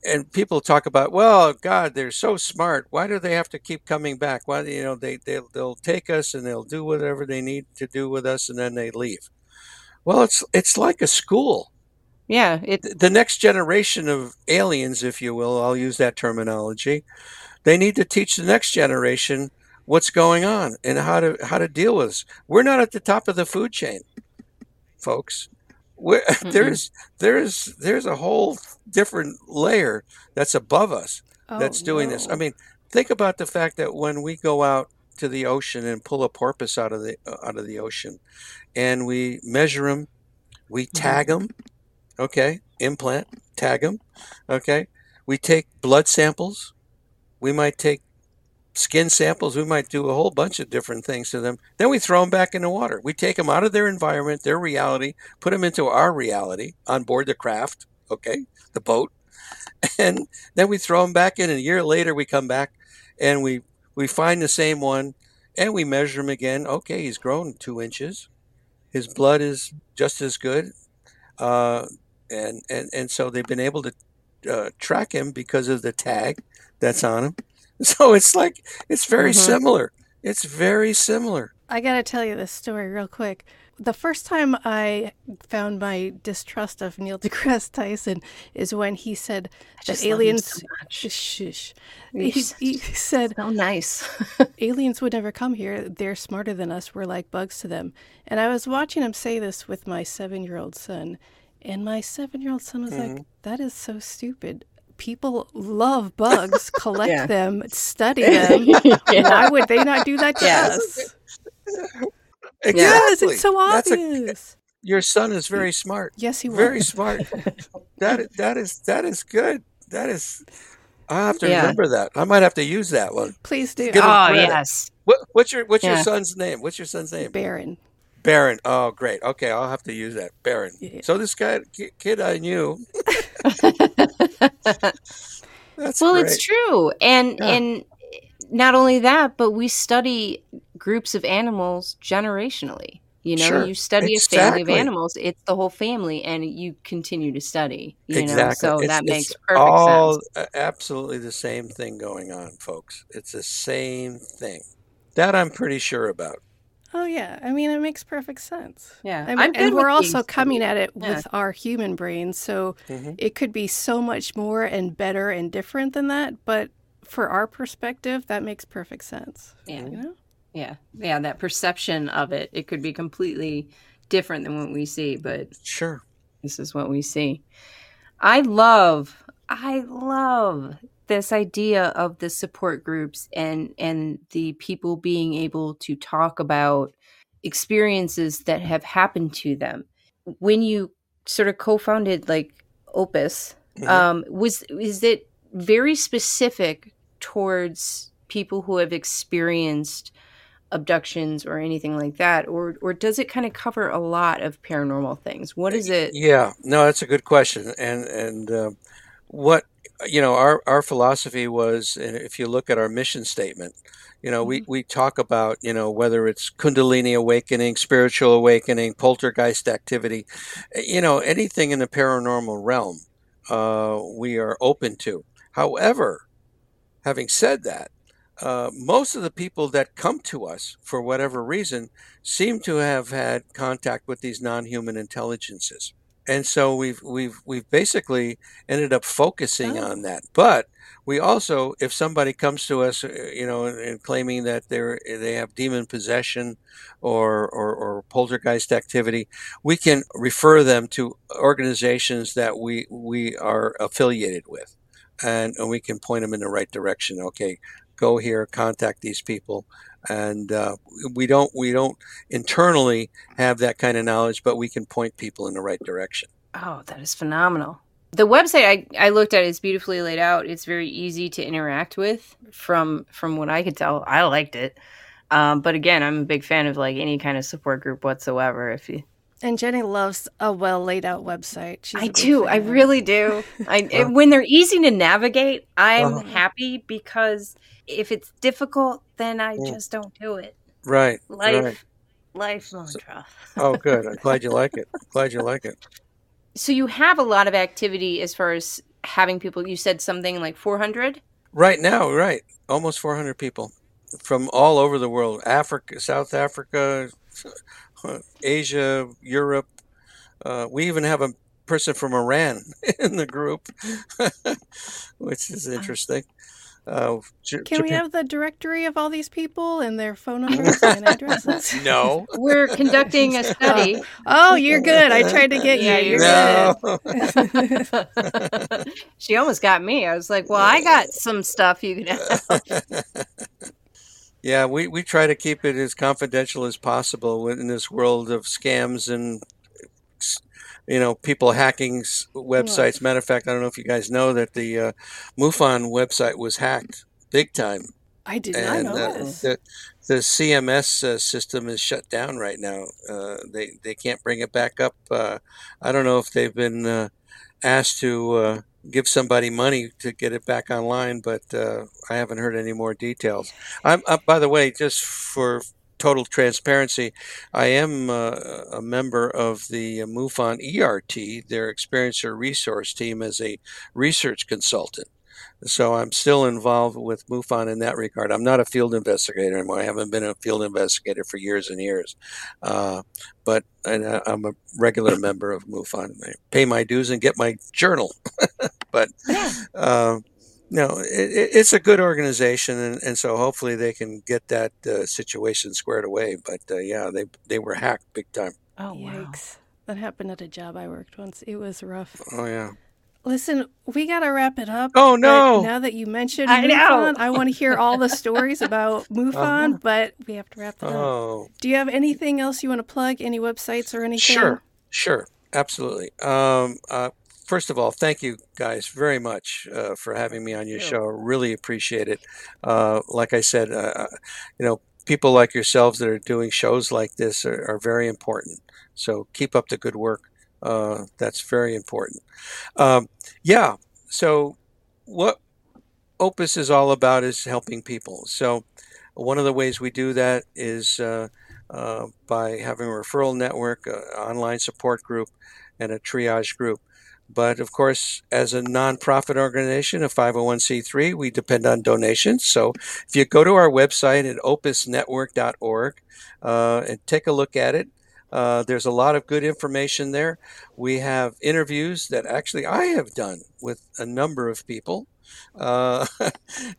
and people talk about, well, God, they're so smart. Why do they have to keep coming back? Why, you know, they, they, they'll take us and they'll do whatever they need to do with us and then they leave. Well, it's, it's like a school. Yeah. It... The next generation of aliens, if you will, I'll use that terminology. They need to teach the next generation what's going on and how to, how to deal with this. We're not at the top of the food chain, folks. We're, there's, there's, there's a whole different layer that's above us oh, that's doing no. this. I mean, think about the fact that when we go out to the ocean and pull a porpoise out of the, uh, out of the ocean and we measure them, we tag them. Mm-hmm. Okay. Implant, tag them. Okay. We take blood samples. We might take skin samples. We might do a whole bunch of different things to them. Then we throw them back in the water. We take them out of their environment, their reality, put them into our reality on board the craft, okay, the boat. And then we throw them back in. And a year later, we come back and we, we find the same one and we measure him again. Okay, he's grown two inches. His blood is just as good. Uh, and, and, and so they've been able to uh, track him because of the tag that's on him. So it's like, it's very mm-hmm. similar. It's very similar. I got to tell you this story real quick. The first time I found my distrust of Neil deGrasse Tyson is when he said that aliens... So shush. He, he said... So nice. Aliens would never come here. They're smarter than us. We're like bugs to them. And I was watching him say this with my seven-year-old son. And my seven-year-old son was mm-hmm. like, that is so stupid. People love bugs, collect yeah. them, study them. yeah. Why would they not do that to yes. us? Exactly. Yes, it's so obvious. A, your son is very smart. Yes, he was. Very smart. That that is that is good. That is. I have to yeah. remember that. I might have to use that one. Please do. Give oh yes. What, what's your What's yeah. your son's name? What's your son's name? Baron. Baron. Oh, great. Okay, I'll have to use that. Baron. Yeah. So this guy, kid, I knew. That's well, great. It's true, and yeah. and not only that, but we study groups of animals generationally. You know, sure. you study exactly. a family of animals; it's the whole family, and you continue to study. You exactly. know, so it's, that it's makes perfect all sense. All absolutely the same thing going on, folks. It's the same thing. That I'm pretty sure about. Oh, yeah. I mean, it makes perfect sense. Yeah. I mean, and we're also coming at it yeah. with our human brains. So mm-hmm. it could be so much more and better and different than that. But for our perspective, that makes perfect sense. Yeah. You know? Yeah. Yeah. That perception of it, it could be completely different than what we see. But sure, this is what we see. I love, I love this idea of the support groups and, and the people being able to talk about experiences that have happened to them. When you sort of co-founded like Opus, mm-hmm. um, was is it very specific towards people who have experienced abductions or anything like that, or or does it kind of cover a lot of paranormal things? What is it? Yeah, no, that's a good question, and and uh, what. You know, our, our philosophy was, and if you look at our mission statement, you know, mm-hmm. we, we talk about, you know, whether it's Kundalini awakening, spiritual awakening, poltergeist activity, you know, anything in the paranormal realm, uh, we are open to. However, having said that, uh, most of the people that come to us for whatever reason seem to have had contact with these non-human intelligences. And so we've we've we've basically ended up focusing oh. on that. But we also, if somebody comes to us, you know, and, and claiming that they're they have demon possession or, or or poltergeist activity, we can refer them to organizations that we we are affiliated with, and, and we can point them in the right direction. Okay, go here, contact these people. And uh, we don't we don't internally have that kind of knowledge, but we can point people in the right direction. Oh, that is phenomenal. The website I, I looked at is beautifully laid out. It's very easy to interact with from from what I could tell. I liked it. Um, but again, I'm a big fan of like any kind of support group whatsoever. If you And Jenny loves a well laid out website. She's I do. Fan. I really do. I, uh-huh. When they're easy to navigate, I'm uh-huh. happy because if it's difficult, then I yeah. just don't do it. Right. Life right. Lifelong trauma. Oh, good. I'm glad you like it. Glad you like it. So you have a lot of activity as far as having people. You said something like four hundred? Right now, right. Almost four hundred people from all over the world. Africa, South Africa, Asia, Europe. Uh, we even have a person from Iran in the group, which is interesting. Uh, J- Can Japan. We have the directory of all these people and their phone numbers and addresses? No. We're conducting a study. Oh, you're good. I tried to get you. You're no. good. She almost got me. I was like, well, I got some stuff you can have. Yeah, we, we try to keep it as confidential as possible in this world of scams and, you know, people hacking websites. What? Matter of fact, I don't know if you guys know that the uh, MUFON website was hacked big time. I did and, not know uh, this. The, the C M S uh, system is shut down right now. Uh, they, they can't bring it back up. Uh, I don't know if they've been uh, asked to uh, give somebody money to get it back online, but uh, I haven't heard any more details. I'm, uh, by the way, just for total transparency, I am uh, a member of the MUFON A R T, their Experiencer Resource Team, as a research consultant. So I'm still involved with MUFON in that regard. I'm not a field investigator anymore. I haven't been a field investigator for years and years. Uh, but and I, I'm a regular member of MUFON. I pay my dues and get my journal. But yeah. uh, no, it, it's a good organization, and, and so hopefully they can get that uh, situation squared away. But uh, yeah, they they were hacked big time. Oh, yikes! Wow. That happened at a job I worked once. It was rough. Oh yeah. Listen, we got to wrap it up. Oh, no. Now that you mentioned I MUFON, know. I want to hear all the stories about MUFON, uh-huh. but we have to wrap it oh. up. Do you have anything else you want to plug? Any websites or anything? Sure, sure. Absolutely. Um, uh, first of all, thank you guys very much uh, for having me on your show. Really appreciate it. Uh, like I said, uh, you know, people like yourselves that are doing shows like this are, are very important. So keep up the good work. Uh, that's very important. Um, yeah. So what Opus is all about is helping people. So one of the ways we do that is uh, uh, by having a referral network, an online support group, and a triage group. But of course, as a nonprofit organization, a five oh one c three, we depend on donations. So if you go to our website at opus network dot org uh, and take a look at it, Uh, there's a lot of good information there. We have interviews that actually I have done with a number of people. Uh,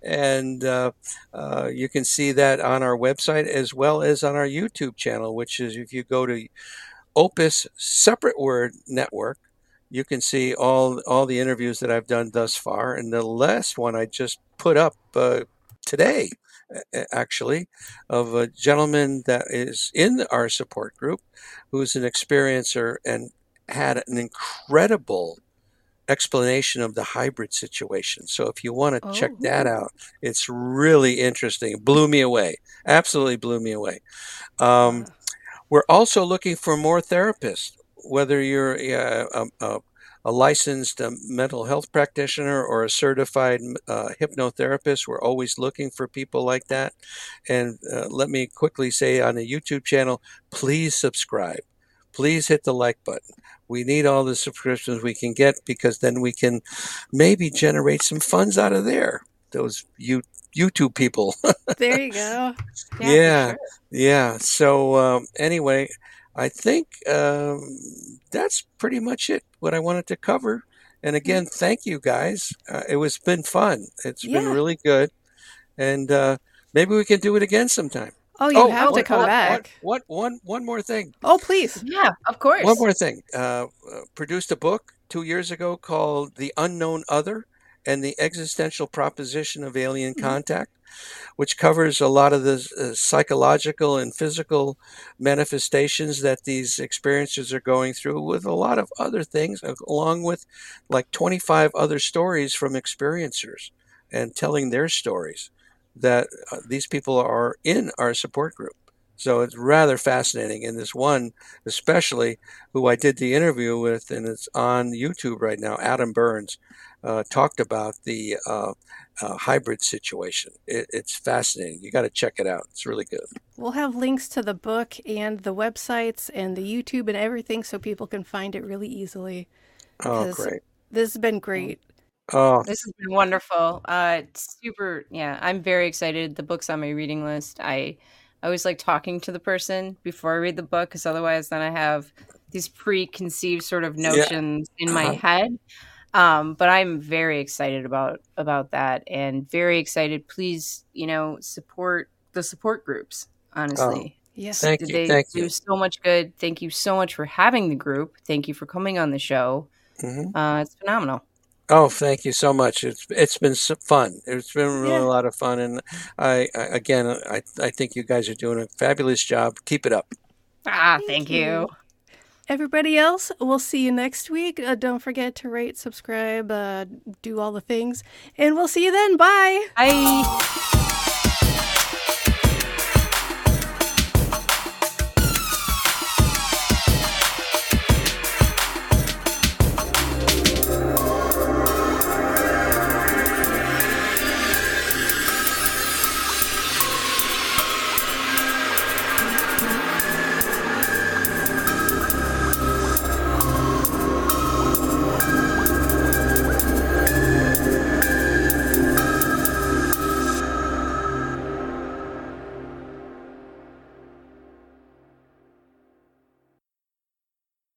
and uh, uh, you can see that on our website as well as on our YouTube channel, which is if you go to Opus separate word network, you can see all, all the interviews that I've done thus far. And the last one I just put up uh, today. Actually, of a gentleman that is in our support group who's an experiencer and had an incredible explanation of the hybrid situation. So if you want to oh. check that out, it's really interesting. It blew me away. Absolutely blew me away. Um, we're also looking for more therapists, whether you're a, a, a a licensed uh, mental health practitioner or a certified uh, hypnotherapist. We're always looking for people like that. And uh, let me quickly say on the YouTube channel, please subscribe. Please hit the like button. We need all the subscriptions we can get because then we can maybe generate some funds out of there. Those you, YouTube people. There you go. Yeah. Yeah. Sure. yeah. So um, anyway, I think um, that's pretty much it, what I wanted to cover. And again, thank you guys. Uh, it was been fun. It's yeah. been really good. And uh, maybe we can do it again sometime. Oh, you oh, have one, to come one, back. What one, one, one more thing. Oh, please. Yeah, of course. One more thing. Uh, produced a book two years ago called The Unknown Other and the Existential Proposition of Alien mm-hmm. Contact, which covers a lot of the uh, psychological and physical manifestations that these experiences are going through with a lot of other things, along with like twenty-five other stories from experiencers and telling their stories that uh, these people are in our support group. So it's rather fascinating. And this one, especially, who I did the interview with, and it's on YouTube right now, Adam Burns, uh, talked about the uh, uh, hybrid situation. It, it's fascinating. You got to check it out. It's really good. We'll have links to the book and the websites and the YouTube and everything so people can find it really easily. Oh, great. This has been great. Oh, this has been wonderful. Uh, it's super. Yeah, I'm very excited. The book's on my reading list. I, I always like talking to the person before I read the book, because otherwise then I have these preconceived sort of notions yeah. in my uh-huh. head. Um, but I'm very excited about about that, and very excited. Please, you know, support the support groups. Honestly, oh, yes, thank you. They thank do you. So much good. Thank you so much for having the group. Thank you for coming on the show. Mm-hmm. Uh, it's phenomenal. Oh, thank you so much. It's it's been so fun. It's been really yeah. a lot of fun, and I, I again I I think you guys are doing a fabulous job. Keep it up. Ah, thank, thank you. you. Everybody else, we'll see you next week. Uh, don't forget to rate, subscribe, uh, do all the things, and we'll see you then. Bye. Bye.